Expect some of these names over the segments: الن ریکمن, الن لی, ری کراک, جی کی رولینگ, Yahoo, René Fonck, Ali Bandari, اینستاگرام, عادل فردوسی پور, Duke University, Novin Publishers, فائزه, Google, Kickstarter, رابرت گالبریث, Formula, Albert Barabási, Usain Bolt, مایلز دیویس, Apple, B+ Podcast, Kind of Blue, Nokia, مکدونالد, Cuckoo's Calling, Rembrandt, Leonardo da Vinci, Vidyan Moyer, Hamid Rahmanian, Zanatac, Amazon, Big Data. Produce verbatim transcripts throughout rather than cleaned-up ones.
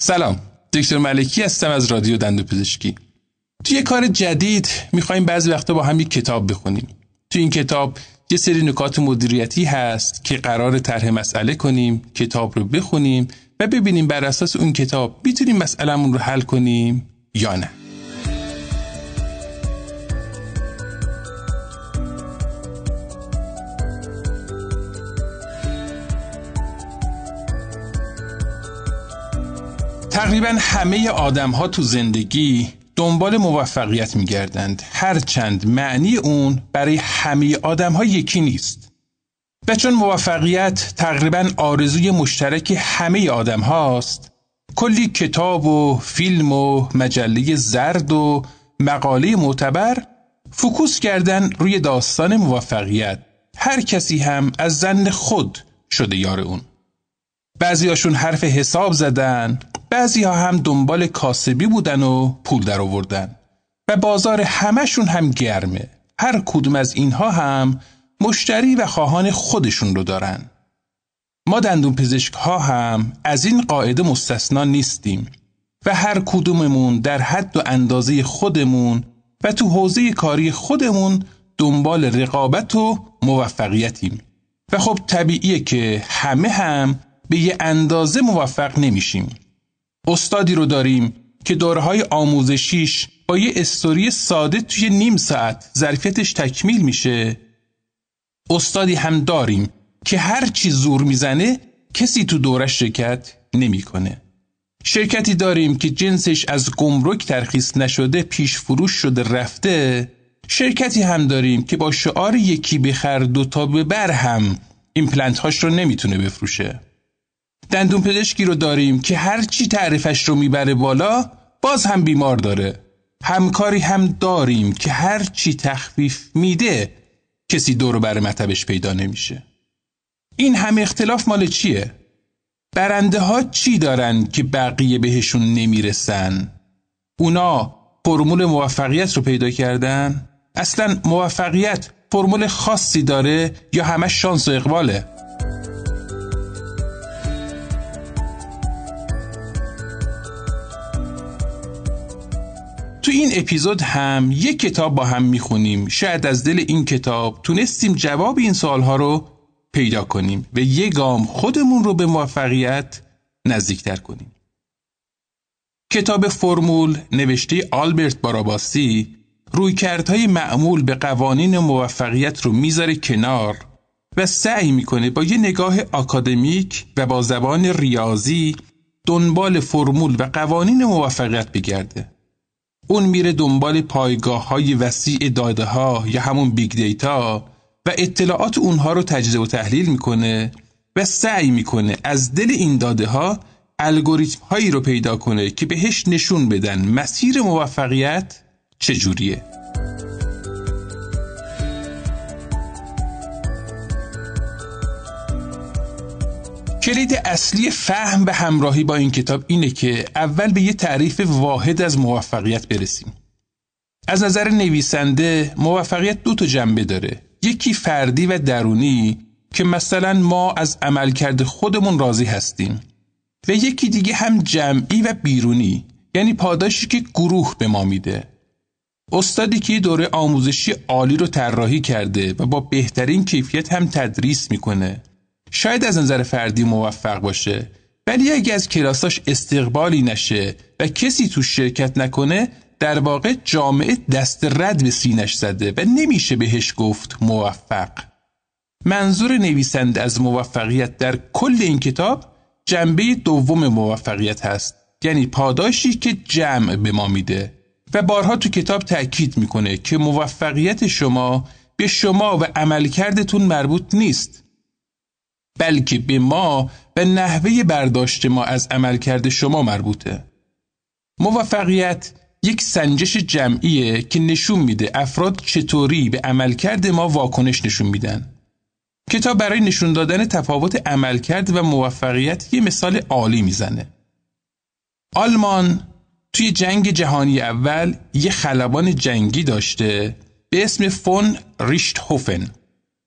سلام، دکتر ملکی هستم از رادیو دندانپزشکی. توی کار جدید میخوایم بعضی وقتا با هم یک کتاب بخونیم. توی این کتاب یه سری نکات مدیریتی هست که قرار طرح مسئله کنیم، کتاب رو بخونیم و ببینیم بر اساس اون کتاب میتونیم مسئله‌مون رو حل کنیم یا نه. تقریبا همه آدم ها تو زندگی دنبال موفقیت می گردند، هرچند معنی اون برای همه آدم ها یکی نیست و چون موفقیت تقریبا آرزوی مشترک همه آدم هاست، کلی کتاب و فیلم و مجله زرد و مقاله معتبر فوکوس کردن روی داستان موفقیت. هر کسی هم از ظن خود شده یار اون. بعضی هاشون حرف حساب زدن، بعضی ها هم دنبال کاسبی بودن و پول در آوردن و بازار همشون هم گرمه. هر کدوم از اینها هم مشتری و خواهان خودشون رو دارن. ما دندون پزشک ها هم از این قاعده مستثنا نیستیم و هر کدوممون در حد و اندازه خودمون و تو حوزه کاری خودمون دنبال رقابت و موفقیتیم و خب طبیعیه که همه هم به یه اندازه موفق نمیشیم. استادی رو داریم که دوره‌های آموزشیش با یه استوری ساده توی نیم ساعت ظرفیتش تکمیل میشه. استادی هم داریم که هر چی زور میزنه کسی تو دورش شرکت نمیکنه. شرکتی داریم که جنسش از گمرک ترخیص نشده، پیش فروش شده، رفته. شرکتی هم داریم که با شعار یکی بخر دوتا ببر هم ایمپلنت هاش رو نمیتونه بفروشه. دندون پزشکی رو داریم که هرچی تعریفش رو میبره بالا باز هم بیمار داره. همکاری هم داریم که هرچی تخفیف میده کسی دور و بر مطبش پیدا نمیشه. این همه اختلاف مال چیه؟ برنده ها چی دارن که بقیه بهشون نمیرسن؟ اونا فرمول موفقیت رو پیدا کردن؟ اصلا موفقیت فرمول خاصی داره یا همش شانس و اقباله؟ تو این اپیزود هم یک کتاب با هم میخونیم. شاید از دل این کتاب تونستیم جواب این سوالها رو پیدا کنیم و یه گام خودمون رو به موفقیت نزدیکتر کنیم. کتاب فرمول نوشته آلبرت باراباسی رویکردهای معمول به قوانین موفقیت رو میذاره کنار و سعی میکنه با یه نگاه آکادمیک و با زبان ریاضی دنبال فرمول و قوانین موفقیت بگرده. اون میره دنبال پایگاه‌های وسیع داده‌ها یا همون بیگ دیتا و اطلاعات اونها رو تجزیه و تحلیل میکنه و سعی میکنه از دل این داده‌ها الگوریتم‌هایی رو پیدا کنه که بهش نشون بدن مسیر موفقیت چجوریه. کلید اصلی فهم به همراهی با این کتاب اینه که اول به یه تعریف واحد از موفقیت برسیم. از نظر نویسنده موفقیت دو تا جنبه داره. یکی فردی و درونی که مثلا ما از عملکرد خودمون راضی هستیم و یکی دیگه هم جمعی و بیرونی، یعنی پاداشی که گروه به ما میده. استادی که دوره آموزشی عالی رو طراحی کرده و با بهترین کیفیت هم تدریس میکنه شاید از نظر فردی موفق باشه، ولی اگه از کلاساش استقبالی نشه و کسی تو شرکت نکنه در واقع جامعه دست رد به سینش زده و نمیشه بهش گفت موفق. منظور نویسنده از موفقیت در کل این کتاب جنبه دوم موفقیت هست، یعنی پاداشی که جمع به ما میده و بارها تو کتاب تأکید میکنه که موفقیت شما به شما و عملکردتون مربوط نیست، بلکه به ما و نحوه برداشت ما از عملکرد شما مربوطه. موفقیت یک سنجش جمعیه که نشون میده افراد چطوری به عملکرد ما واکنش نشون میدن. کتاب برای نشون دادن تفاوت عملکرد و موفقیت یه مثال عالی میزنه. آلمان توی جنگ جهانی اول یه خلبان جنگی داشته به اسم فون ریشت هوفن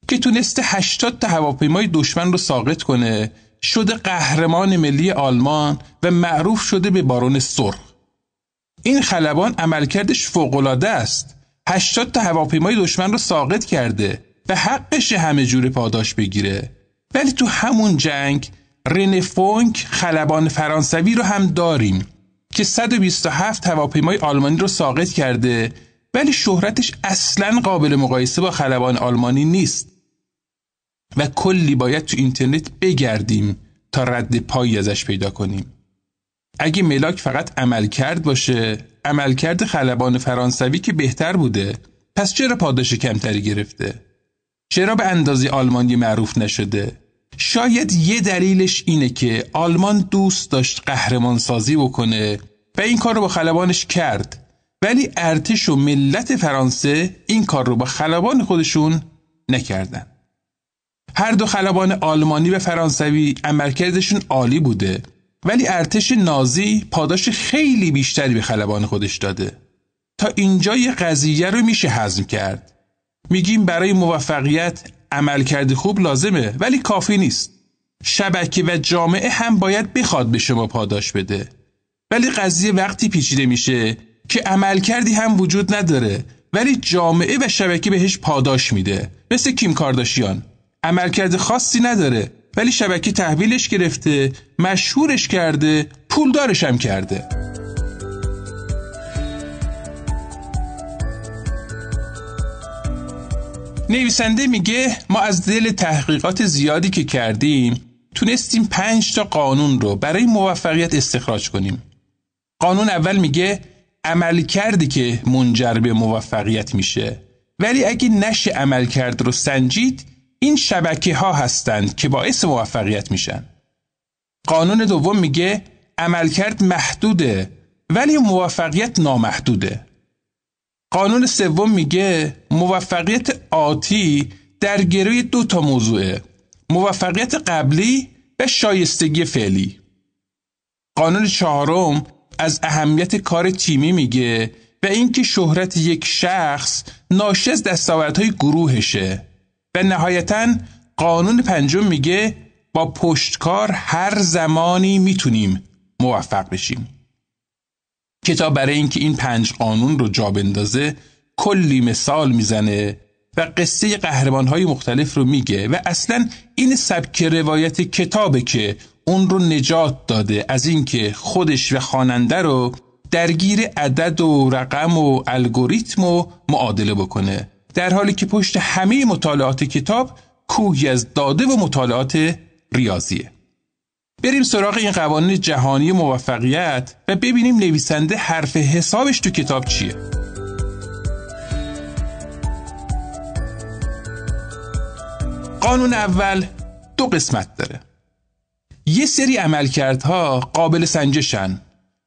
که تونسته هشتاد تا هواپیمای دشمن رو ساقط کنه شده قهرمان ملی آلمان و معروف شده به بارون سرخ. این خلبان عملکردش فوق‌العاده است. هشتاد تا هواپیمای دشمن رو ساقط کرده و حقش همه جور پاداش بگیره. ولی تو همون جنگ رنه فونک خلبان فرانسوی رو هم داریم که صد و بیست و هفت هواپیمای آلمانی رو ساقط کرده، ولی شهرتش اصلاً قابل مقایسه با خلبان آلمانی نیست و کلی باید تو اینترنت بگردیم تا رد پایی ازش پیدا کنیم. اگه ملاک فقط عمل کرد باشه، عمل کرد خلبان فرانسوی که بهتر بوده، پس چرا پاداش کمتری گرفته؟ چرا به اندازه آلمانی معروف نشده؟ شاید یه دلیلش اینه که آلمان دوست داشت قهرمان سازی بکنه و این کار رو با خلبانش کرد، ولی ارتش و ملت فرانسه این کار رو با خلبان خودشون نکردن. هر دو خلبان آلمانی و فرانسوی عملکردشون عالی بوده، ولی ارتش نازی پاداش خیلی بیشتری به خلبان خودش داده. تا اینجای قضیه رو میشه هضم کرد. میگیم برای موفقیت عملکرد خوب لازمه، ولی کافی نیست. شبکه و جامعه هم باید بخواد به شما پاداش بده. ولی قضیه وقتی پیچیده میشه که عملکردی هم وجود نداره، ولی جامعه و شبکه بهش پاداش میده. مثل کیم کارداشیان، عملکرد خاصی نداره، ولی شبکه تحویلش گرفته، مشهورش کرده، پولدارش هم کرده. نویسنده میگه ما از دل تحقیقات زیادی که کردیم تونستیم پنج تا قانون رو برای موفقیت استخراج کنیم. قانون اول میگه عملکردی که منجر به موفقیت میشه، ولی اگه نشه عملکرد رو سنجید، این شبکه ها هستند که باعث موفقیت میشن. قانون دوم میگه عملکرد محدوده، ولی موفقیت نامحدوده. قانون سوم میگه موفقیت آتی در گروه دو تا موضوعه، موفقیت قبلی و شایستگی فعلی. قانون چهارم از اهمیت کار تیمی میگه و اینکه شهرت یک شخص ناشی از دستاوردهای گروهشه. و نهایتاً قانون پنجم میگه با پشتکار هر زمانی میتونیم موفق بشیم. کتاب برای اینکه این پنج قانون رو جا بندازه کلی مثال میزنه و قصه قهرمان‌های مختلف رو میگه و اصلاً این سبک روایت کتابه که اون رو نجات داده از اینکه خودش و خواننده رو درگیر عدد و رقم و الگوریتم و معادله بکنه، در حالی که پشت همه مطالعات کتاب کوهی از داده و مطالعات ریاضیه. بریم سراغ این قوانین جهانی موفقیت و ببینیم نویسنده حرف حسابش تو کتاب چیه. قانون اول دو قسمت داره. یه سری عملکردها قابل سنجشن،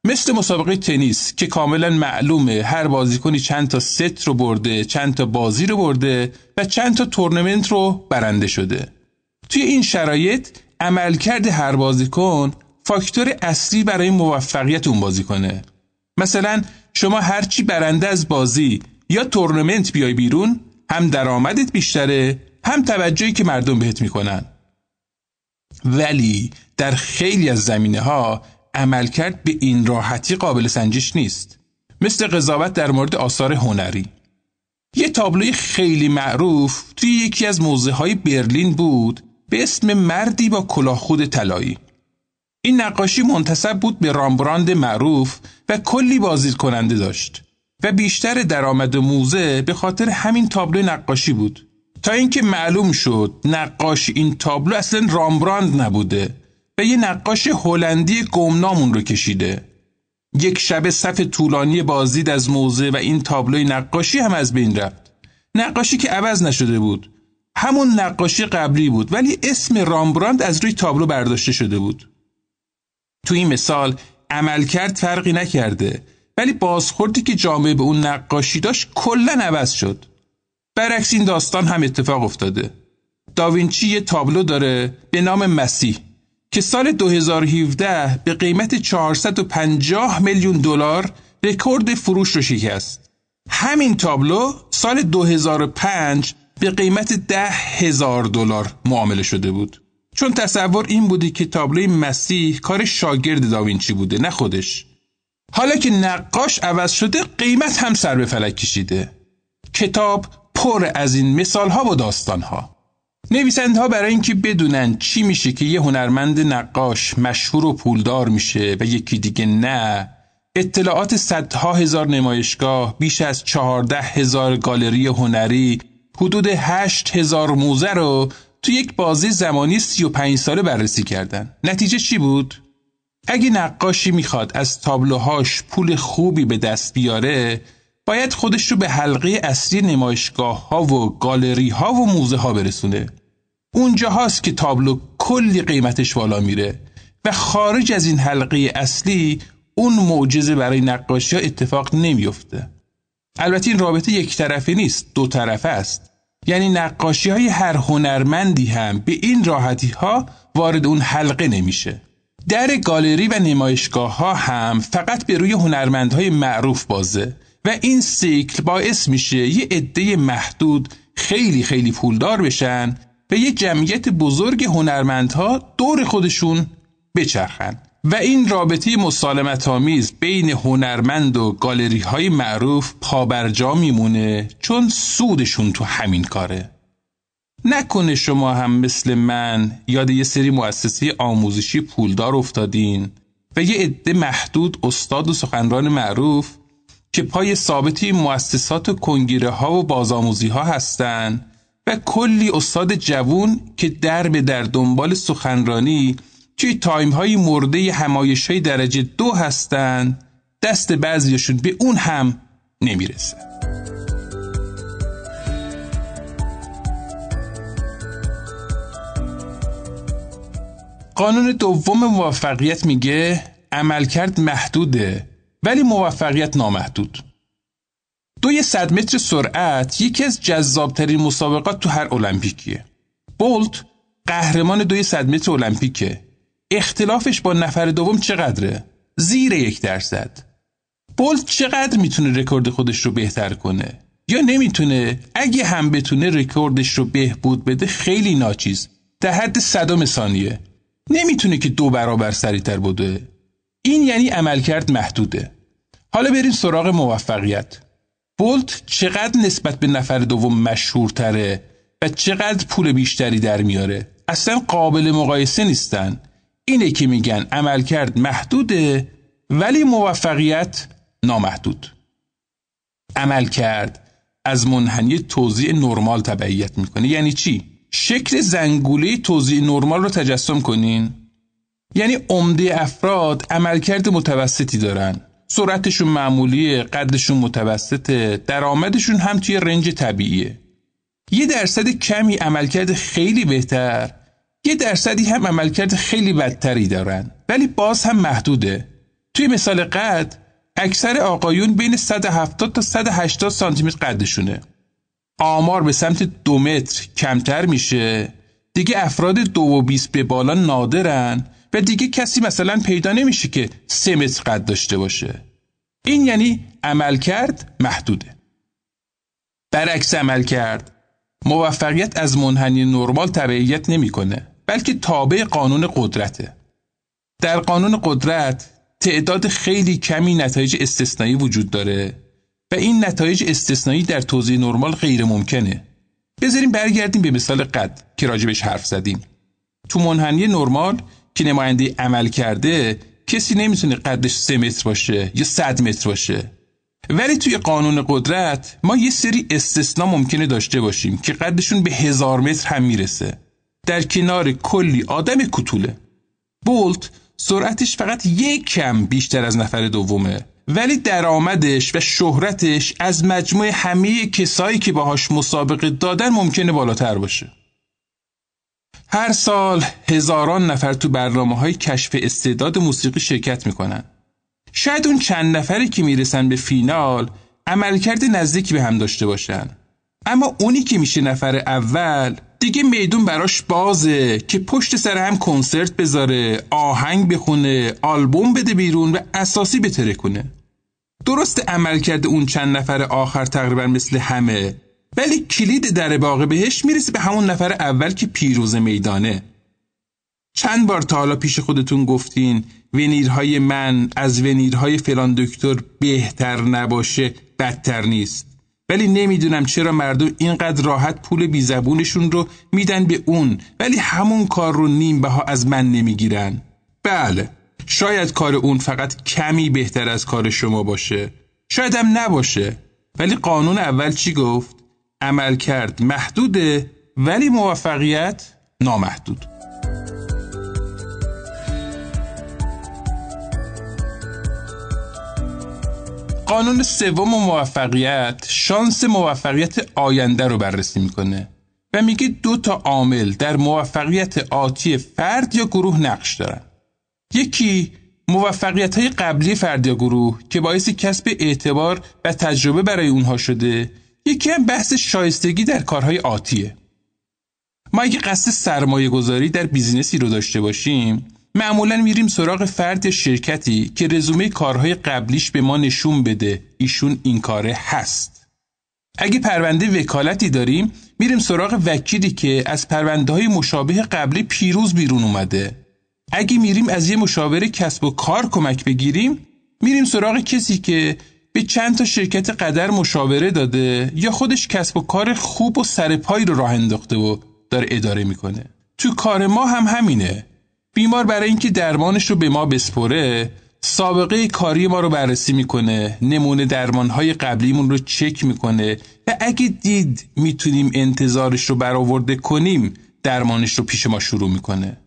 مثل مسابقه تنیس که کاملا معلومه هر بازیکنی چند تا ست رو برده، چند تا بازی رو برده و چند تا تورنمنت رو برنده شده. توی این شرایط عملکرد هر بازیکن فاکتور اصلی برای موفقیت اون بازیکنه. مثلا شما هرچی برنده از بازی یا تورنمنت بیای بیرون، هم درآمدت بیشتره، هم توجهی که مردم بهت میکنن. ولی در خیلی از زمینه‌ها عملکرد به این راحتی قابل سنجش نیست، مثل قضاوت در مورد آثار هنری. یه تابلوی خیلی معروف توی یکی از موزه‌های برلین بود به اسم مردی با کلاهخود طلایی. این نقاشی منتسب بود به رامبراند معروف و کلی بازدیدکننده داشت و بیشتر درآمد موزه به خاطر همین تابلو نقاشی بود، تا اینکه معلوم شد نقاش این تابلو اصلا رامبراند نبوده و یه نقاش هلندی گمنامون رو کشیده. یک شب صف طولانی بازدید از موزه و این تابلوی نقاشی هم از بین رفت. نقاشی که عوض نشده بود، همون نقاشی قبلی بود، ولی اسم رامبراند از روی تابلو برداشته شده بود. تو این مثال عملکرد فرقی نکرده، ولی بازخوردی که جامعه به اون نقاشی داشت کلاً عوض شد. برعکس این داستان هم اتفاق افتاده. داوینچی یه تابلو داره به نام مسیح که سال دو هزار و هفده به قیمت چهارصد و پنجاه میلیون دلار رکورد فروش رو شکست. همین تابلو سال دو هزار و پنج به قیمت ده هزار دلار معامله شده بود. چون تصور این بوده که تابلوی مسیح کار شاگرد داوینچی بوده نه خودش. حالا که نقاش عوض شده قیمت هم سر به فلک کشیده. کتاب پر از این مثال ها و داستان ها. نویسنده ها برای اینکه بدونن چی میشه که یه هنرمند نقاش مشهور و پولدار میشه و یکی دیگه نه، اطلاعات صدها هزار نمایشگاه، بیش از چهارده هزار گالری هنری، حدود هشت هزار موزه رو تو یک بازه زمانی سی و پنج ساله بررسی کردن. نتیجه چی بود؟ اگه نقاشی میخواد از تابلوهاش پول خوبی به دست بیاره، باید خودش رو به حلقه اصلی نمایشگاه ها و گالری ها و موزه ها برسونه. اونجا هاست که تابلو کلی قیمتش بالا میره و خارج از این حلقه اصلی اون معجزه برای نقاشی ها اتفاق نمیفته. البته این رابطه یک طرفه نیست، دو طرفه است. یعنی نقاشی های هر هنرمندی هم به این راحتی ها وارد اون حلقه نمیشه. در گالری و نمایشگاه ها هم فقط به روی هنرمندهای معروف بازه و این سیکل باعث میشه یه عده محدود خیلی خیلی پولدار بشن و یه جمعیت بزرگ هنرمندها دور خودشون بچرخن و این رابطه مسالمت‌آمیز بین هنرمند و گالری های معروف پابرجا میمونه چون سودشون تو همین کاره. نکنه شما هم مثل من یاد یه سری مؤسسه آموزشی پولدار افتادین و یه عده محدود استاد و سخنران معروف که پای ثابتی مؤسسات و کنگره ها و بازآموزی ها هستن و کلی استاد جوون که در به در دنبال سخنرانی توی تایم های مرده همایش های درجه دو هستن، دست بعضیشون به اون هم نمیرسه. قانون دوم موفقیت میگه عملکرد محدوده ولی موفقیت نامحدود. دوی صد متر سرعت یکی از جذابترین مسابقات تو هر المپیکیه. بولت قهرمان دوی صد متر المپیکه. اختلافش با نفر دوم چقدره؟ زیر یک درصد. بولت چقدر میتونه رکورد خودش رو بهتر کنه؟ یا نمیتونه؟ اگه هم بتونه رکوردش رو بهبود بده خیلی ناچیز، در حد صدام ثانیه. نمیتونه که دو برابر سریعتر بوده. این یعنی عملکرد محدوده. حالا بریم سراغ موفقیت. بولت چقدر نسبت به نفر دوم مشهورتره و چقدر پول بیشتری در میاره؟ اصلا قابل مقایسه نیستن. اینه که میگن عملکرد محدوده ولی موفقیت نامحدود. عملکرد از منحنی توزیع نرمال تبعیت میکنه. یعنی چی؟ شکل زنگوله توزیع نرمال رو تجسم کنین. یعنی عمده افراد عملکرد متوسطی دارن. سرعتشون معمولیه، قدشون متوسطه، درآمدشون هم توی رنج طبیعیه. یه درصد کمی عملکرد خیلی بهتر، یه درصدی هم عملکرد خیلی بدتری دارن ولی باز هم محدوده. توی مثال قد اکثر آقایون بین صد و هفتاد تا صد و هشتاد سانتی متر قدشونه. آمار به سمت دو متر کمتر میشه، دیگه افراد دو و بیست به بالا نادرن و دیگه کسی مثلا پیدا نمیشه که سه متر قد داشته باشه. این یعنی عملکرد محدوده. برعکس عملکرد، موفقیت از منحنی نرمال تبعیت نمیکنه بلکه تابع قانون قدرته. در قانون قدرت تعداد خیلی کمی نتایج استثنایی وجود داره و این نتایج استثنایی در توزیع نرمال غیر ممکنه. بذاریم برگردیم به مثال قد که راجبش حرف زدیم. تو منحنی نرمال که نماینده عمل کرده کسی نمیتونه قدش سه متر باشه یا صد متر باشه. ولی توی قانون قدرت ما یه سری استثنا ممکنه داشته باشیم که قدشون به هزار متر هم میرسه. در کنار کلی آدم کوتوله. بولت سرعتش فقط یک کم بیشتر از نفر دومه ولی درآمدش و شهرتش از مجموع همه کسایی که باهاش مسابقه دادن ممکنه بالاتر باشه. هر سال هزاران نفر تو برنامه‌های کشف استعداد موسیقی شرکت میکنن. شاید اون چند نفری که میرسن به فینال عملکرد نزدیکی به هم داشته باشن. اما اونی که میشه نفر اول دیگه میدون براش بازه که پشت سر هم کنسرت بذاره، آهنگ بخونه، آلبوم بده بیرون و اساسی بتره کنه. درست عملکرد اون چند نفر آخر تقریبا مثل همه، ولی کلید در باغ بهشت میرسه به همون نفر اول که پیروز میدانه. چند بار تا حالا پیش خودتون گفتین ونیرهای من از ونیرهای فلان دکتر بهتر نباشه بدتر نیست؟ ولی نمیدونم چرا مردم اینقدر راحت پول بی زبونشون رو میدن به اون، ولی همون کار رو نیم بها از من نمیگیرن. بله، شاید کار اون فقط کمی بهتر از کار شما باشه، شاید هم نباشه. ولی قانون اول چی گفت؟ عمل کرد محدوده ولی موفقیت نامحدود. قانون سوم موفقیت، شانس موفقیت آینده رو بررسی میکنه و میگه دو تا عامل در موفقیت آتی فرد یا گروه نقش دارن. یکی موفقیت های قبلی فرد یا گروه که باعث کسب اعتبار و تجربه برای اونها شده، یکی هم بحث شایستگی در کارهای آتیه. ما اگه قصد سرمایه گذاری در بیزینسی رو داشته باشیم، معمولاً میریم سراغ فرد شرکتی که رزومه کارهای قبلیش به ما نشون بده ایشون این کاره هست. اگه پرونده وکالتی داریم، میریم سراغ وکیلی که از پرونده‌های مشابه قبلی پیروز بیرون اومده. اگه میریم از یه مشاور کسب و کار کمک بگیریم، میریم سراغ کسی که به چند تا شرکت قدر مشاوره داده یا خودش کسب و کار خوب و سرپایی رو راه انداخته و داره اداره میکنه. تو کار ما هم همینه. بیمار برای اینکه درمانش رو به ما بسپره، سابقه کاری ما رو بررسی میکنه، نمونه درمانهای قبلیمون رو چک میکنه و اگه دید میتونیم انتظارش رو برآورده کنیم، درمانش رو پیش ما شروع میکنه.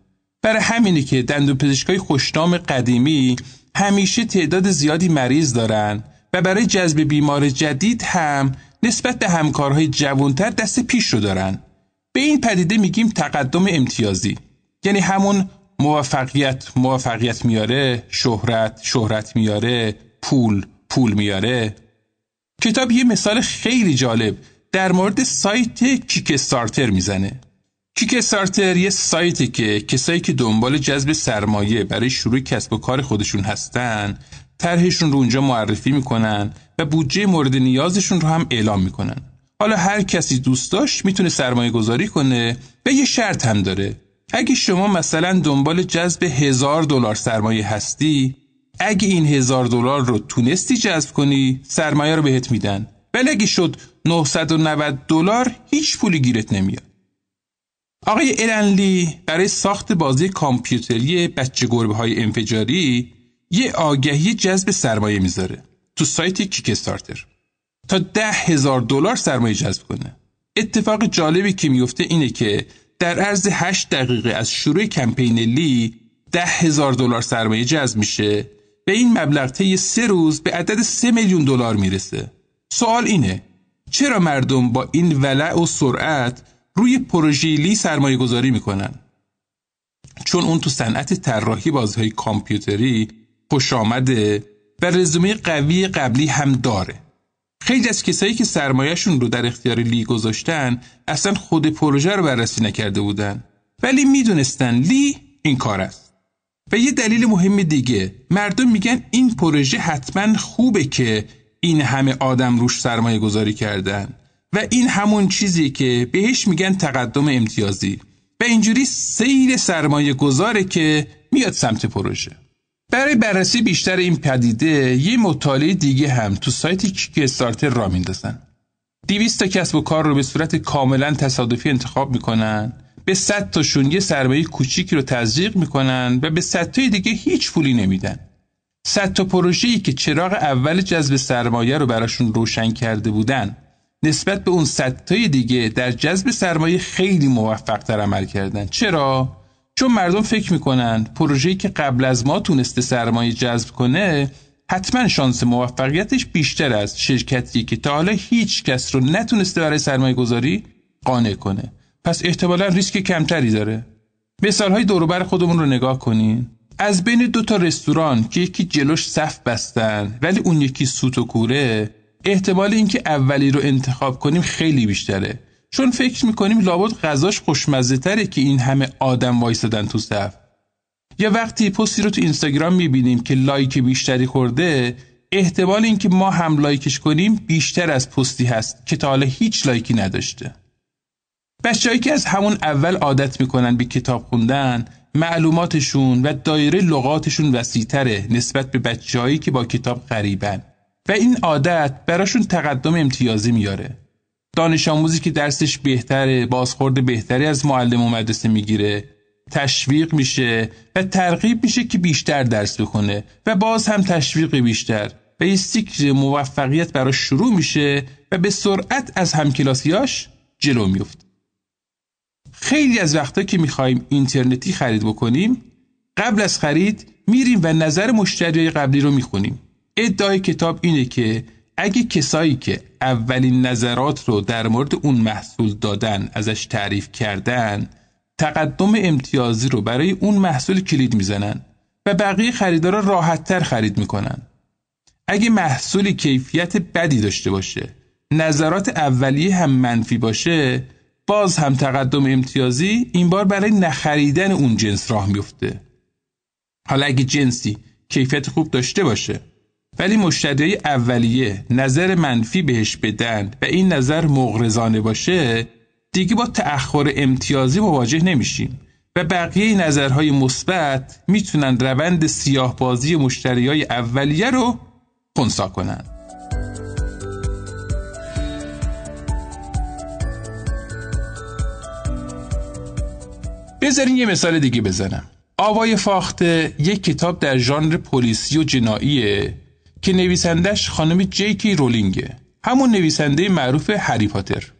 برای همینه که دندونپزشکای خوشنام قدیمی همیشه تعداد زیادی مریض دارن و برای جذب بیمار جدید هم نسبت به همکارهای جوانتر دست پیش رو دارن. به این پدیده میگیم تقدم امتیازی. یعنی همون موفقیت موفقیت میاره، شهرت شهرت میاره، پول پول میاره. کتاب یه مثال خیلی جالب در مورد سایت کیکستارتر میزنه. کیکستارتر یه سایتی که کسایی که دنبال جذب سرمایه برای شروع کسب و کار خودشون هستن، طرحشون رو اونجا معرفی میکنن و بودجه مورد نیازشون رو هم اعلام میکنن. حالا هر کسی دوست داشت میتونه سرمایه گذاری کنه و یه شرط هم داره. اگه شما مثلا دنبال جذب هزار دلار سرمایه هستی، اگه این هزار دلار رو تونستی جذب کنی، سرمایه رو بهت میدن. ولی اگه شد نهصد و نود دلار، هیچ پولی گیرت نمیاد. آقای الن لی برای ساخت بازی کامپیوتری بچه گربه‌های انفجاری یه آگهی جذب سرمایه میذاره تو سایت کیکستارتر تا ده هزار دلار سرمایه جذب کنه. اتفاق جالبی که میفته اینه که در عرض هشت دقیقه از شروع کمپین لی ده هزار دلار سرمایه جذب میشه و این مبلغ طی سه روز به عدد سه میلیون دلار میرسه. سوال اینه چرا مردم با این ولع و سرعت روی پروژه لی سرمایه گذاری میکنن؟ چون اون تو صنعت طراحی بازی‌های کامپیوتری خوش آمده و رزومه قوی قبلی هم داره. خیلی از کسایی که سرمایه‌شون رو در اختیار لی گذاشتن اصلا خود پروژه رو بررسی نکرده بودن، ولی میدونستن لی این کار است. و یه دلیل مهم دیگه، مردم میگن این پروژه حتما خوبه که این همه آدم روش سرمایه گذاری کردن و این همون چیزی که بهش میگن تقدم امتیازی و اینجوری سیل سرمایه گذاره که میاد سمت پروژه. برای بررسی بیشتر این پدیده یه مطالعه دیگه هم تو سایت کیکستارتر را میندازن. دویست تا کسب و کار رو به صورت کاملا تصادفی انتخاب میکنن، به صد تاشون یه سرمایه کوچیکی رو تزریق میکنن و به صد تای دیگه هیچ پولی نمیدن. صد تا پروژه‌ای که چراغ اول جذب سرمایه رو براشون روشن کرده بودن، نسبت به اون صد تای دیگه در جذب سرمایه خیلی موفق‌تر عمل کردن. چرا؟ چون مردم فکر میکنن پروژه‌ای که قبل از ما تونسته سرمایه جذب کنه حتما شانس موفقیتش بیشتر از شرکتی که تا حالا هیچ کس رو نتونسته برای سرمایه گذاری قانع کنه، پس احتمالا ریسک کمتری داره. مثالهای دوروبر خودمون رو نگاه کنین. از بین دو تا رستوران که یکی جلوش صف بستن ولی اون یکی سوت و کوره، احتمال اینکه اولی رو انتخاب کنیم خیلی بیشتره، چون فکر میکنیم لابد غذاش خوشمزه تره که این همه آدم وایسادن تو صف. یا وقتی پستی رو تو اینستاگرام میبینیم که لایک بیشتری خورده، احتمال این که ما هم لایکش کنیم بیشتر از پستی هست که تا حالا هیچ لایکی نداشته. پس جایی که از همون اول عادت میکنن به کتاب خوندن، معلوماتشون و دایره لغاتشون وسیع‌تره نسبت به بچه‌هایی که با کتاب غریبن و این عادت براشون تقدم امتیازی میاره. دانش آموزی که درسش بهتره، بازخورد بهتری از معلم و مدرسه میگیره، تشویق میشه و ترغیب میشه که بیشتر درس بخونه و باز هم تشویق بیشتر و یه سیکل موفقیت براش شروع میشه و به سرعت از همکلاسیاش جلو میفته. خیلی از وقتا که میخوایم اینترنتی خرید بکنیم، قبل از خرید میریم و نظر مشتریای قبلی رو میخونیم. ادعای کتاب اینه که اگه کسایی که اولین نظرات رو در مورد اون محصول دادن، ازش تعریف کردن، تقدم امتیازی رو برای اون محصول کلید میزنن و بقیه خریدارا راحت‌تر خرید میکنن. اگه محصولی کیفیت بدی داشته باشه، نظرات اولیه هم منفی باشه، باز هم تقدم امتیازی این بار برای نخریدن اون جنس راه میفته. حالا اگه جنسی کیفیت خوب داشته باشه ولی مشتریای اولیه نظر منفی بهش بدن و این نظر مغرضانه باشه، دیگه با تأخر امتیازی مواجه نمیشیم و بقیه نظرهای مثبت میتونن روند سیاه‌بازی مشتریای اولیه رو خنثی کنن. بذارین یه مثال دیگه بزنم. آوای فاخته یک کتاب در ژانر پلیسی و جناییه که نویسندش خانم جی کی رولینگه، همون نویسنده معروف هری پاتر.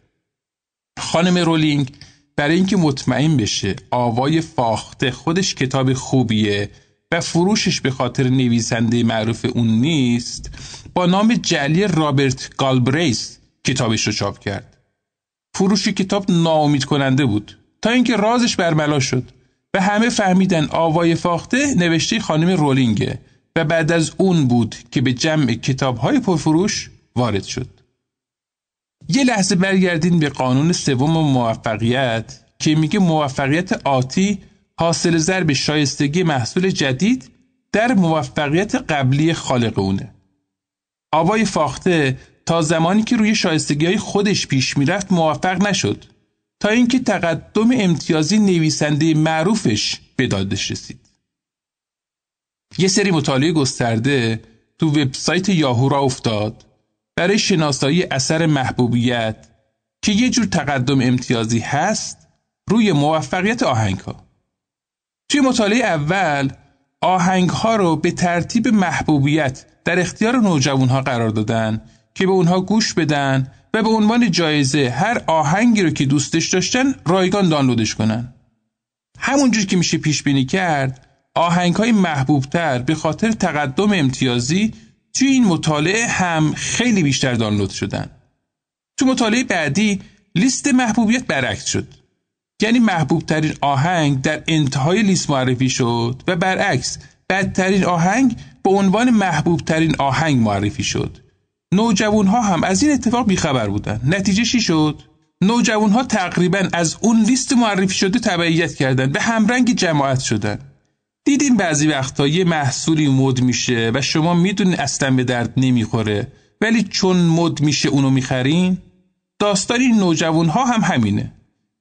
خانم رولینگ برای اینکه مطمئن بشه آوای فاخته خودش کتاب خوبیه و فروشش به خاطر نویسنده معروف اون نیست، با نام جعلی رابرت گالبریث کتابش رو چاپ کرد. فروش کتاب ناامید کننده بود تا اینکه رازش برملا شد و همه فهمیدن آوای فاخته نوشته خانم رولینگه و بعد از اون بود که به جمع کتاب‌های پرفروش وارد شد. یه لحظه برگردین به قانون سوم موفقیت که میگه موفقیت آتی حاصل ضرب شایستگی محصول جدید در موفقیت قبلی خالق اونه. آوای فاخته تا زمانی که روی شایستگی‌های خودش پیش میرفت موفق نشد تا اینکه تقدم امتیازی نویسنده معروفش به دادش رسید. یه سری مطالعه گسترده تو وبسایت یاهو را افتاد برای شناسایی اثر محبوبیت که یه جور تقدم امتیازی هست روی موفقیت آهنگ‌ها. توی مطالعه اول آهنگ‌ها رو به ترتیب محبوبیت در اختیار نوجوان‌ها قرار دادن که به اونها گوش بدن و به عنوان جایزه هر آهنگی رو که دوستش داشتن رایگان دانلودش کنن. همونجور که میشه پیش بینی کرد، آهنگ‌های محبوبتر به خاطر تقدم امتیازی توی این مطالعه هم خیلی بیشتر دانلود شدن. تو مطالعه بعدی لیست محبوبیت برعکس شد، یعنی محبوبترین آهنگ در انتهای لیست معرفی شد و برعکس بدترین آهنگ به عنوان محبوبترین آهنگ معرفی شد. نوجوان‌ها هم از این اتفاق بیخبر بودن. نتیجه چی شد؟ نوجوان‌ها تقریباً از اون لیست معرفی شده تبعیت کردن، به همرنگ جماعت شدن. دیدین بعضی وقتا یه محصولی مد میشه و شما میدونین اصلا به درد نمیخوره، ولی چون مد میشه اونو میخرین؟ داستان این نوجوان‌ها هم همینه.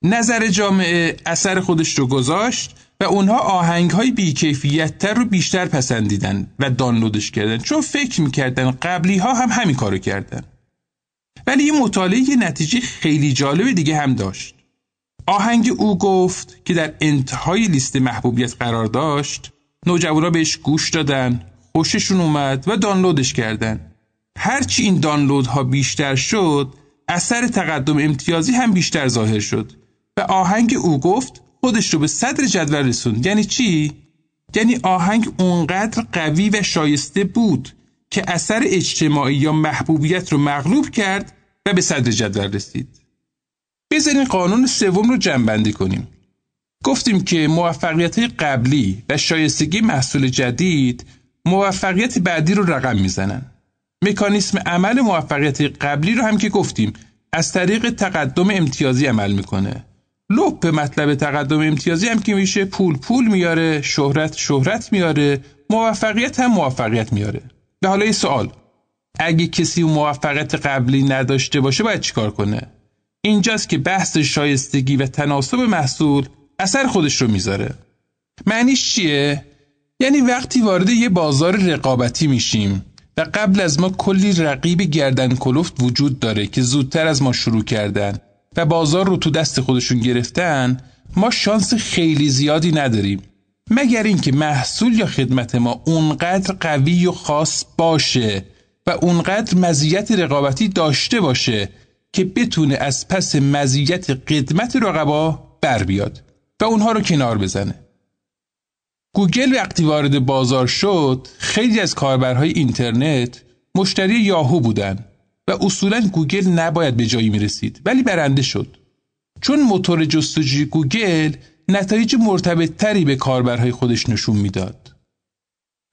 نظر جامعه اثر خودش رو گذاشت و اونها آهنگ‌های بی‌کیفیت‌تر رو بیشتر پسندیدن و دانلودش کردن، چون فکر میکردن قبلی‌ها هم همین کارو کردن. ولی این مطالعه یه نتیجه خیلی جالب دیگه هم داشت. آهنگ او گفت که در انتهای لیست محبوبیت قرار داشت، نوجوانا بهش گوش دادن، خوششون اومد و دانلودش کردن. هرچی این دانلودها بیشتر شد، اثر تقدم امتیازی هم بیشتر ظاهر شد و آهنگ او گفت خودش رو به صدر جدول رسوند. یعنی چی؟ یعنی آهنگ اونقدر قوی و شایسته بود که اثر اجتماعی یا محبوبیت رو مغلوب کرد و به صدر جدول رسید. بذارین قانون سوم رو جمع‌بندی کنیم. گفتیم که موفقیت قبلی و شایستگی محصول جدید موفقیت بعدی رو رقم میزنن. مکانیسم عمل موفقیت قبلی رو هم که گفتیم از طریق تقدم امتیازی عمل میکنه. لپ مطلب تقدم امتیازی هم که میشه پول پول میاره، شهرت شهرت میاره، موفقیت هم موفقیت میاره. و حالا یه سوال، اگه کسی موفقیت قبلی نداشته باشه باید چیکار کنه؟ اینجاست که بحث شایستگی و تناسب محصول اثر خودش رو میذاره. معنیش چیه؟ یعنی وقتی وارد یه بازار رقابتی میشیم و قبل از ما کلی رقیب گردن کلفت وجود داره که زودتر از ما شروع کردن و بازار رو تو دست خودشون گرفتن، ما شانس خیلی زیادی نداریم، مگر اینکه محصول یا خدمت ما اونقدر قوی و خاص باشه و اونقدر مزیت رقابتی داشته باشه که بتونه از پس مزیت قدمت رقبا بر بیاد و اونها رو کنار بزنه. گوگل وقتی وارد بازار شد، خیلی از کاربرهای اینترنت مشتری یاهو بودن و اصولاً گوگل نباید به جایی میرسید، ولی برنده شد، چون موتور جستجوی گوگل نتایج مرتبط تری به کاربرهای خودش نشون میداد.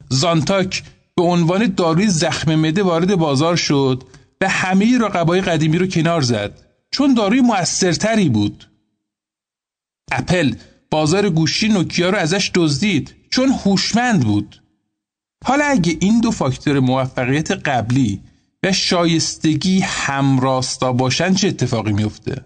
زانتاک به عنوان داروی زخم معده وارد بازار شد و همه رقبای قدیمی رو کنار زد، چون داروی مؤثرتری بود. اپل بازار گوشی نوکیا رو ازش دزدید، چون هوشمند بود. حالا اگه این دو فاکتور موفقیت قبلی و شایستگی همراستا باشن چه اتفاقی میفته؟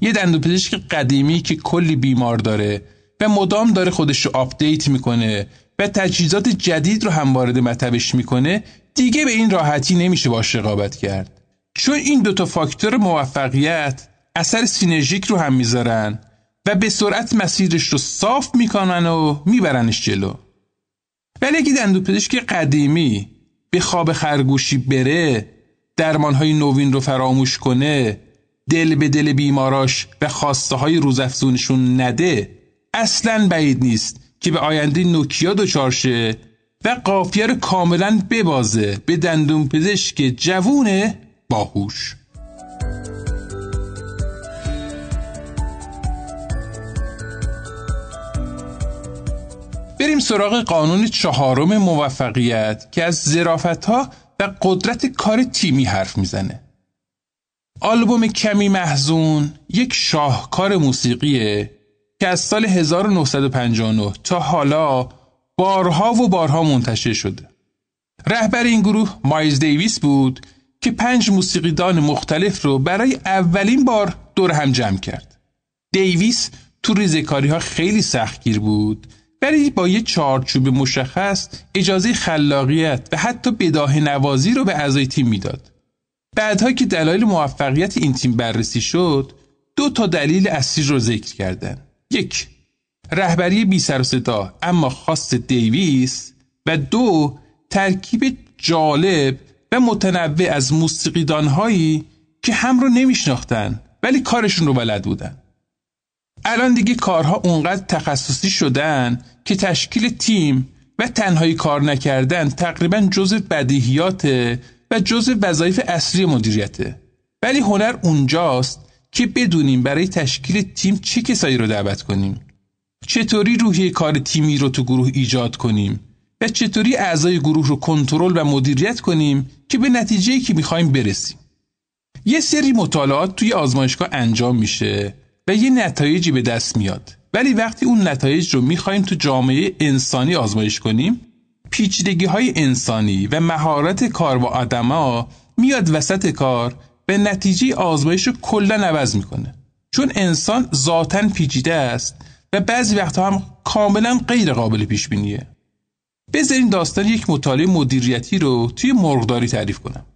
یه دندونپزشک قدیمی که کلی بیمار داره و مدام داره خودش رو آپدیت میکنه و تجهیزات جدید رو هم وارد مطبش میکنه، دیگه به این راحتی نمیشه باش رقابت کرد، چون این دوتا فاکتور موفقیت اثر سینرژیک رو هم میذارن و به سرعت مسیرش رو صاف میکنن و میبرنش جلو. ولی اگه دندونپزشک قدیمی به خواب خرگوشی بره، درمانهای نوین رو فراموش کنه، دل به دل بیماراش و خواسته های روزافزونشون نده، اصلاً بعید نیست که به آینده نوکیا دچار شه و قافیه رو کاملاً ببازه به دندون پزشک جوون باهوش. بریم سراغ قانون چهارم موفقیت که از ظرافت‌ها و قدرت کار تیمی حرف میزنه. آلبوم کمی محزون یک شاهکار موسیقیه که از سال هزار و نهصد و پنجاه و نه تا حالا بارها و بارها منتشر شده. رهبر این گروه مایلز دیویس بود که پنج موسیقیدان مختلف رو برای اولین بار دور هم جمع کرد. دیویس تو ریزکاری ها خیلی سختگیر بود، ولی با یه چارچوب مشخص اجازه خلاقیت و حتی بداهه نوازی رو به اعضای تیم میداد. بعدها که دلایل موفقیت این تیم بررسی شد، دو تا دلیل اصلی رو ذکر کردن. یک، رهبری بی سر و صدا اما خاص دیویس، و دو، ترکیب جالب و متنوع از موسیقیدان‌هایی که هم رو نمیشناختن ولی کارشون رو بلد بودن. الان دیگه کارها اونقدر تخصصی شدن که تشکیل تیم و تنهایی کار نکردن تقریبا جزء بدیهیاته و جزء وظایف اصلی مدیریته. ولی هنر اونجاست که بدونیم برای تشکیل تیم چه کسایی رو دعوت کنیم، چطوری روحیه کار تیمی رو تو گروه ایجاد کنیم و چطوری اعضای گروه رو کنترل و مدیریت کنیم که به نتیجه‌ای که می‌خوایم برسیم. یه سری مطالعات توی آزمایشگاه انجام میشه و یه نتایجی به دست میاد، ولی وقتی اون نتایج رو می‌خوایم تو جامعه انسانی آزمایش کنیم، پیچیدگی‌های انسانی و مهارت کار با آدم‌ها میاد وسط کار به نتیجه آزمایش رو کلا عوض میکنه، چون انسان ذاتاً پیچیده است و بعضی وقتها هم کاملا غیر قابل پیش بینیه. بذارین داستان یک مطالعه مدیریتی رو توی مرغداری تعریف کنم.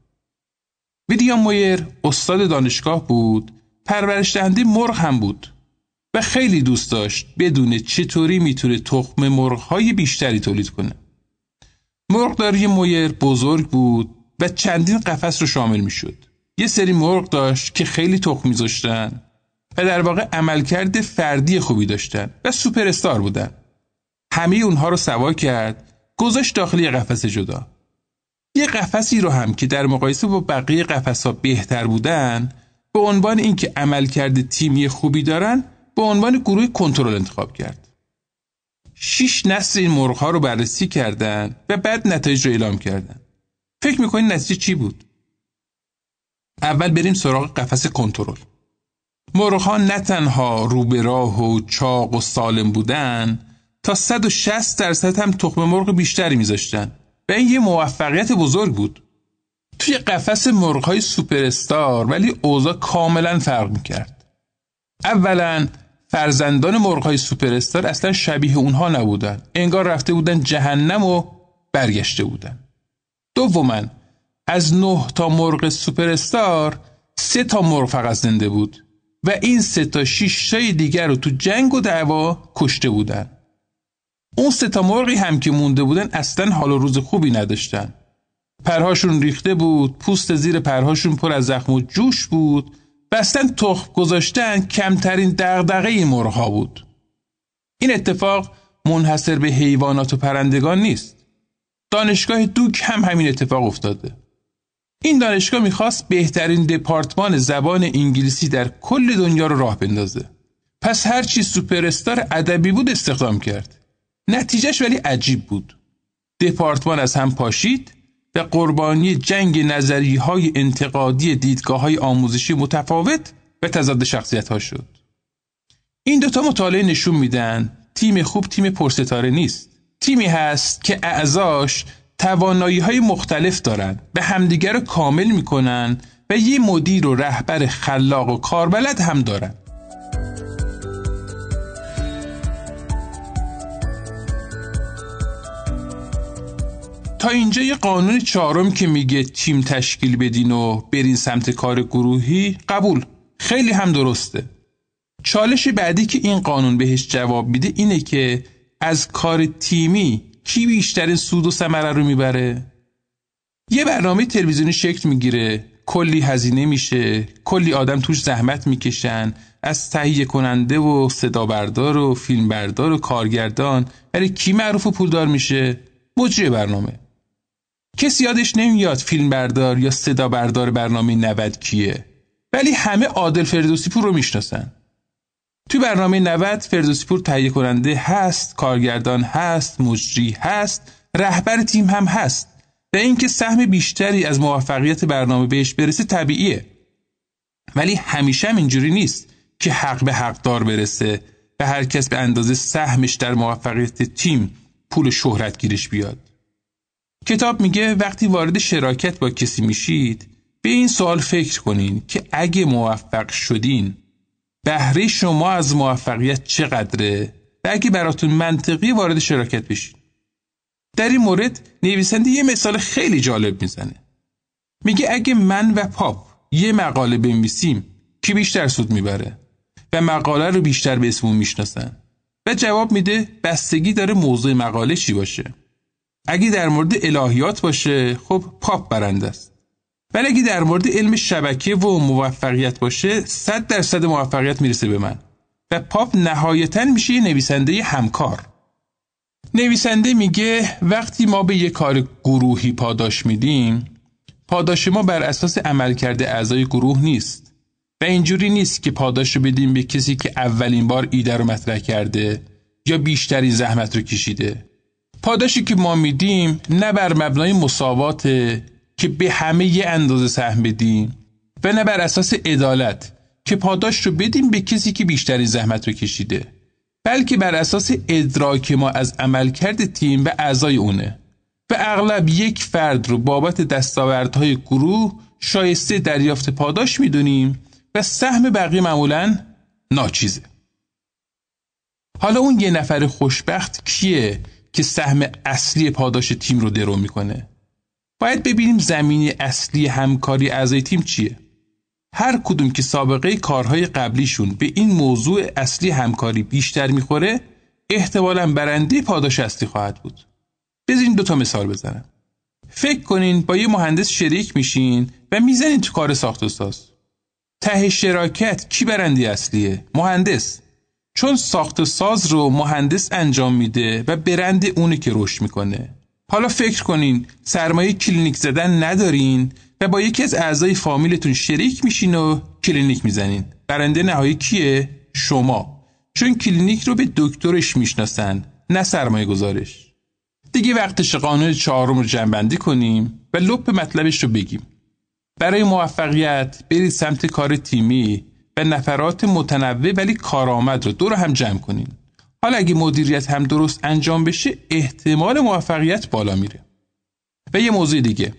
ویدیان مویر استاد دانشگاه بود، پرورش دهنده مرغ هم بود و خیلی دوست داشت بدونه چطوری میتونه تخم مرغ‌های بیشتری تولید کنه. مرغداری مویر بزرگ بود و چندین قفس رو شامل میشد. یه سری مرغ داشت که خیلی تخم می‌ذاشتن و در واقع عملکرد فردی خوبی داشتن و سوپر استار بودن. همه اونها رو سوا کرد، گذاشت داخل یه قفس جدا. یه قفسی رو هم که در مقایسه با بقیه قفس‌ها بهتر بودن، به عنوان اینکه عملکرد تیمی خوبی دارن، به عنوان گروه کنترل انتخاب کرد. شش نسل این مرغ‌ها رو بررسی کردن و بعد نتایج رو اعلام کردن. فکر می‌کنید نتیجه چی بود؟ اول بریم سراغ قفس کنترل. مرغ‌ها نه تنها رو به راه و چاق و سالم بودن، تا صد و شصت درصد هم تخم مرغ بیشتری می‌ذاشتن و این یه موفقیت بزرگ بود. توی قفس مرغ‌های سوپراستار ولی اوضاع کاملا فرق می‌کرد. اولاً فرزندان مرغ‌های سوپراستار اصلا شبیه اونها نبودن. انگار رفته بودن جهنم و برگشته بودن. دوماً از نه تا مرغ سوپراستار سه تا مرغ فقط زنده بود و این سه تا شش تای دیگر رو تو جنگ و دعوا کشته بودن. اون سه تا مرغی هم که مونده بودن اصلا حال و روز خوبی نداشتن. پرهاشون ریخته بود، پوست زیر پرهاشون پر از زخم و جوش بود و اصلا تخم گذاشتن کمترین دغدغه مرغ‌ها بود. این اتفاق منحصر به حیوانات و پرندگان نیست. دانشگاه دوک هم همین اتفاق افتاده. این دانشگاه میخواست بهترین دپارتمان زبان انگلیسی در کل دنیا رو راه بندازه. پس هر چی سوپراستار ادبی بود استخدام کرد. نتیجهش ولی عجیب بود. دپارتمان از هم پاشید و قربانی جنگ نظریه‌های انتقادی دیدگاه‌های آموزشی متفاوت و تضاد شخصیت‌ها شد. این دوتا مطالعه نشون میدن تیم خوب تیم پرستاره نیست. تیمی هست که اعضاش توانایی‌های مختلف دارن، به همدیگر رو کامل میکنن و یه مدیر و رهبر خلاق و کاربلد هم دارن. تا اینجا یه قانون چهارم که میگه تیم تشکیل بدین و برین سمت کار گروهی قبول، خیلی هم درسته. چالش بعدی که این قانون بهش جواب میده اینه که از کار تیمی کی بیشتر سود و ثمره رو میبره؟ یه برنامه تلویزیونی شکل میگیره، کلی هزینه میشه، کلی آدم توش زحمت میکشن، از تهیه کننده و صدا بردار و فیلم بردار و کارگردان. برای کی معروف و پولدار میشه؟ مجری برنامه. کسی یادش نمیاد فیلم بردار یا صدا بردار برنامه نود کیه، ولی همه عادل فردوسی پور رو میشناسن. تو برنامه نود فردوسی پور تهیه کننده هست، کارگردان هست، مجری هست، رهبر تیم هم هست و اینکه سهم بیشتری از موفقیت برنامه بهش برسه طبیعیه. ولی همیشه هم اینجوری نیست که حق به حقدار برسه و هر کس به اندازه سهمش در موفقیت تیم پول شهرت گیرش بیاد. کتاب میگه وقتی وارد شراکت با کسی میشید به این سوال فکر کنین که اگه موفق شدین بهره شما از موفقیت چقدره و اگه براتون منطقی وارد شراکت بشین. در این مورد نویسنده یه مثال خیلی جالب میزنه. میگه اگه من و پاپ یه مقاله بنویسیم کی بیشتر سود میبره و مقاله رو بیشتر به اسمون میشناسن؟ و جواب میده بستگی داره موضوع مقاله چی باشه. اگه در مورد الهیات باشه خب پاپ برنده است. ولی اگه در مورد علم شبکه و موفقیت باشه صد درصد موفقیت میرسه به من و پاپ نهایتاً میشه یه نویسنده همکار. نویسنده میگه وقتی ما به یه کار گروهی پاداش میدیم پاداش ما بر اساس عملکرد اعضای گروه نیست و اینجوری نیست که پاداش رو بدیم به کسی که اولین بار ایده رو مطرح کرده یا بیشترین زحمت رو کشیده. پاداشی که ما میدیم نه بر مبنای مساواته که به همه یه اندازه سهم بدیم و نه بر اساس عدالت که پاداش رو بدیم به کسی که بیشترین زحمت رو کشیده، بلکه بر اساس ادراک ما از عملکرد تیم و اعضای اونه و اغلب یک فرد رو بابت دستاوردهای گروه شایسته دریافت پاداش میدونیم و سهم بقیه معمولاً ناچیزه. حالا اون یه نفر خوشبخت کیه که سهم اصلی پاداش تیم رو درو میکنه؟ باید ببینیم زمینه اصلی همکاری اعضای تیم چیه. هر کدوم که سابقه کارهای قبلیشون به این موضوع اصلی همکاری بیشتر میخوره احتمالاً برنده پاداش اصلی خواهد بود. بذارین دوتا مثال بزنم. فکر کنین با یه مهندس شریک میشین و میزنین تو کار ساخت و ساز. ته شراکت کی برنده اصلیه؟ مهندس. چون ساخت ساز رو مهندس انجام میده و برند اونه که رشد میکنه. حالا فکر کنین سرمایه کلینیک زدن ندارین و با یکی از اعضای فامیلتون شریک میشین و کلینیک میزنین. برنده نهایی کیه؟ شما. چون کلینیک رو به دکترش میشناسن نه سرمایه گذارش. دیگه وقتش قانون چهارم رو جنبندی کنیم و لب مطلبش رو بگیم. برای موفقیت برید سمت کار تیمی و نفرات متنوع ولی کارآمد رو دور هم جمع کنین. حالا اگه مدیریت هم درست انجام بشه احتمال موفقیت بالا میره. و یه موضوع دیگه،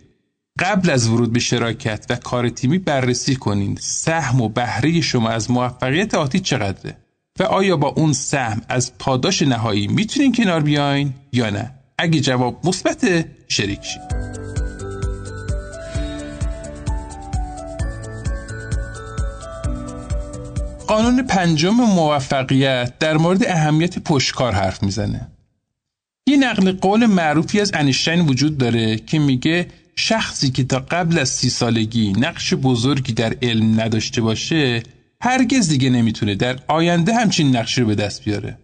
قبل از ورود به شراکت و کار تیمی بررسی کنید سهم و بهره شما از موفقیت آتی چقدره و آیا با اون سهم از پاداش نهایی میتونین کنار بیاین یا نه. اگه جواب مثبته شریک شید. قانون پنجم موفقیت در مورد اهمیت پشتکار حرف میزنه. یه نقل قول معروفی از انیشتین وجود داره که میگه شخصی که تا قبل از سی سالگی نقش بزرگی در علم نداشته باشه هرگز دیگه نمیتونه در آینده همچین نقشی رو به دست بیاره.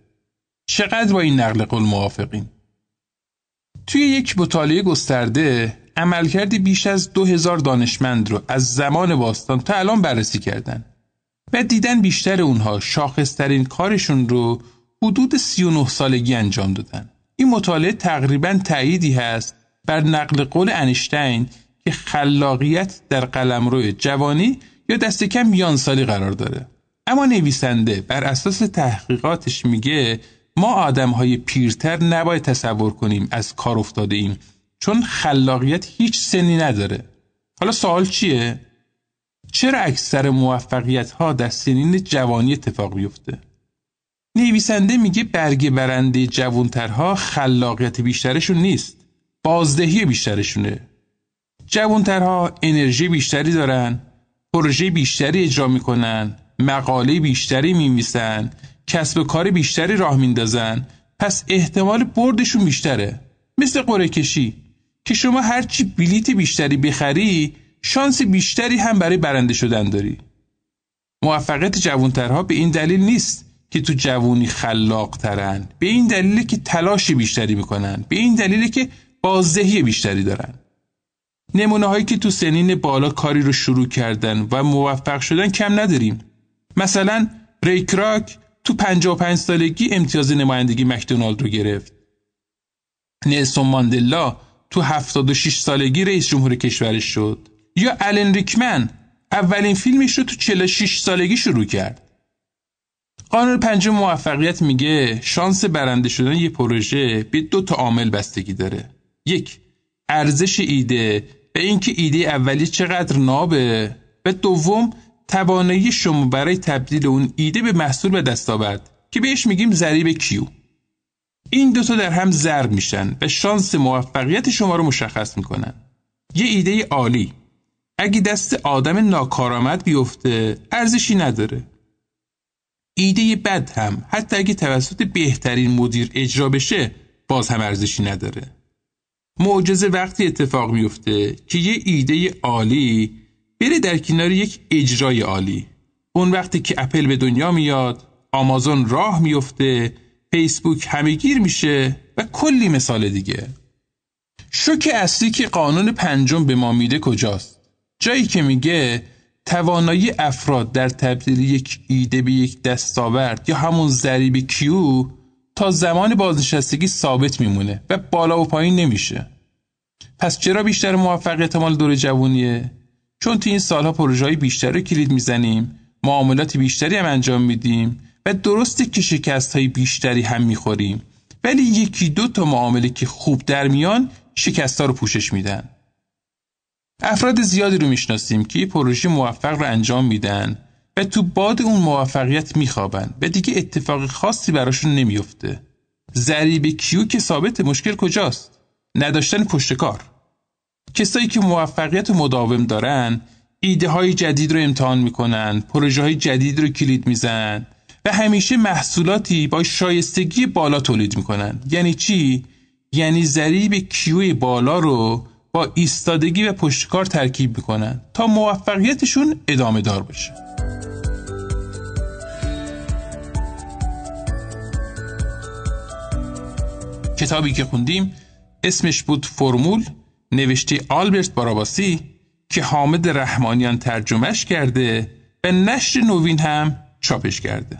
چقدر با این نقل قول موافقین؟ توی یک مطالعه گسترده عملکرد بیش از دو هزار دانشمند رو از زمان باستان تا الان بررسی کردن و دیدن بیشتر اونها شاخصترین کارشون رو حدود سی و نه سالگی انجام دادن. این مطالعه تقریباً تأییدی هست بر نقل قول انیشتین که خلاقیت در قلمرو جوانی یا دست کم میان سالی قرار داره. اما نویسنده بر اساس تحقیقاتش میگه ما آدمهای پیرتر نباید تصور کنیم از کار افتاده ایم چون خلاقیت هیچ سنی نداره. حالا سوال چیه؟ چرا اکثر موفقیت ها در سنین جوانی اتفاق میفته؟ نویسنده میگه برگ برنده جوانترها خلاقیت بیشترشون نیست، بازدهی بیشترشونه. جوانترها انرژی بیشتری دارن، پروژه بیشتری اجرا میکنن، مقاله بیشتری مینویسن، کسب کار بیشتری راه میندازن، پس احتمال بردشون بیشتره. مثل قرعه کشی که شما هرچی بلیت بیشتری بخری شانس بیشتری هم برای برنده شدن داری. موفقیت جوانترها به این دلیل نیست که تو جوانی خلاق ترن، به این دلیله که تلاش بیشتری میکنن، به این دلیله که بازدهی بیشتری دارن. نمونه هایی که تو سنین بالا کاری رو شروع کردن و موفق شدن کم نداریم. مثلا ری کراک تو پنجاه و پنج سالگی امتیاز نمایندگی مکدونالد رو گرفت. نلسون ماندلا تو هفتاد و شش سالگی رئیس جمهور کشورش شد. یا الن ریکمن اولین فیلمش رو تو چهل و شش سالگی شروع کرد. قانون پنجم موفقیت میگه شانس برنده شدن یه پروژه به دو تا عامل بستگی داره. یک، ارزش ایده و اینکه ایده اولی چقدر نابه، و دوم توانایی شما برای تبدیل اون ایده به محصول به دست آورد که بهش میگیم ضریب کیو. این دوتا در هم ضرب میشن و شانس موفقیت شما رو مشخص میکنن. یه ایده عالی اگه دست آدم ناکارآمد بیفته ارزشی نداره. ایده بد هم حتی اگه توسط بهترین مدیر اجرا بشه باز هم ارزشی نداره. معجزه وقتی اتفاق میفته که یه ایده عالی بره در کنار یک اجرای عالی. اون وقتی که اپل به دنیا میاد، آمازون راه میفته، فیسبوک همه‌گیر میشه و کلی مثال دیگه. شوک اصلی که قانون پنجم به ما میده کجاست؟ جایی که میگه توانایی افراد در تبدیل یک ایده به یک دستاورد یا همون ضریب کیو تا زمان بازنشستگی ثابت میمونه و بالا و پایین نمیشه. پس چرا بیشتر موفقیت مال دوره جوونیه؟ چون تو این سالها پروژه‌های بیشتر رو کلید میزنیم، معاملات بیشتری هم انجام میدیم و درسته که شکست‌های بیشتری هم میخوریم، ولی یکی دو تا معامله که خوب در میان شکست‌ها رو پوشش میدن. افراد زیادی رو میشناسیم که یه پروژه موفق رو انجام میدن و تو باد اون موفقیت میخوابن و دیگه اتفاق خاصی براشون نمیفته. ضریب کیو که ثابت، مشکل کجاست؟ نداشتن پشتکار. کسایی که موفقیت مداوم دارن ایده های جدید رو امتحان میکنن، پروژه های جدید رو کلید میزنن و همیشه محصولاتی با شایستگی بالا تولید میکنن. یعنی چی؟ یعنی ضریب کیو بالا رو با ایستادگی و پشتکار ترکیب میکنن تا موفقیتشون ادامه دار باشه. کتابی که خوندیم اسمش بود فرمول، نوشته آلبرت باراباسی که حامد رحمانیان ترجمهش کرده و نشر نوین هم چاپش کرده.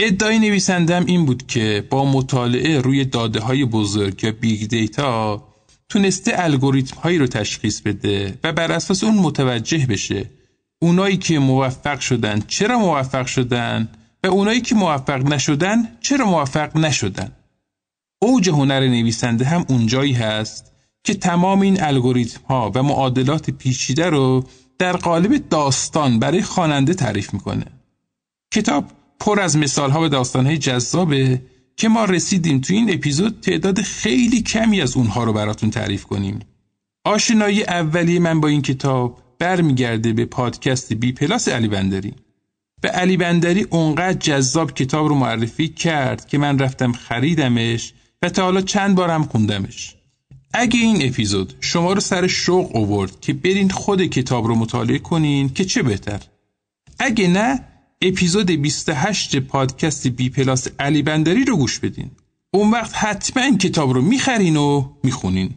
ادعای نویسنده هم این بود که با مطالعه روی داده های بزرگ یا بیگ دیتا تونسته الگوریتم هایی رو تشخیص بده و بر اساس اون متوجه بشه اونایی که موفق شدن چرا موفق شدن و اونایی که موفق نشدن چرا موفق نشدن. اوج هنر نویسنده هم اونجایی هست که تمام این الگوریتم ها و معادلات پیچیده رو در قالب داستان برای خواننده تعریف میکنه. کتاب پر از مثال ها و داستان های جذابه که ما رسیدیم تو این اپیزود تعداد خیلی کمی از اونها رو براتون تعریف کنیم. آشنایی اولی من با این کتاب برمیگرده به پادکست بی پلاس علی بندری. به علی بندری اونقدر جذاب کتاب رو معرفی کرد که من رفتم خریدمش و تا حالا چند بارم خوندمش. اگه این اپیزود شما رو سر شوق آورد که برین خود کتاب رو مطالعه کنین که چه بهتر. اگه نه، اپیزود بیست و هشت پادکست بی پلاس علی بندری رو گوش بدین. اون وقت حتما کتاب رو میخرین و میخونین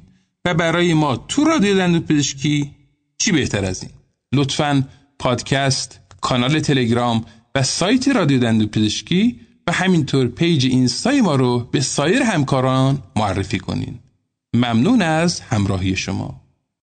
و برای ما تو رادیو دندونپزشکی چی بهتر از این. لطفاً پادکست، کانال تلگرام و سایت رادیو دندونپزشکی و همینطور پیج اینستای ما رو به سایر همکاران معرفی کنین. ممنون از همراهی شما.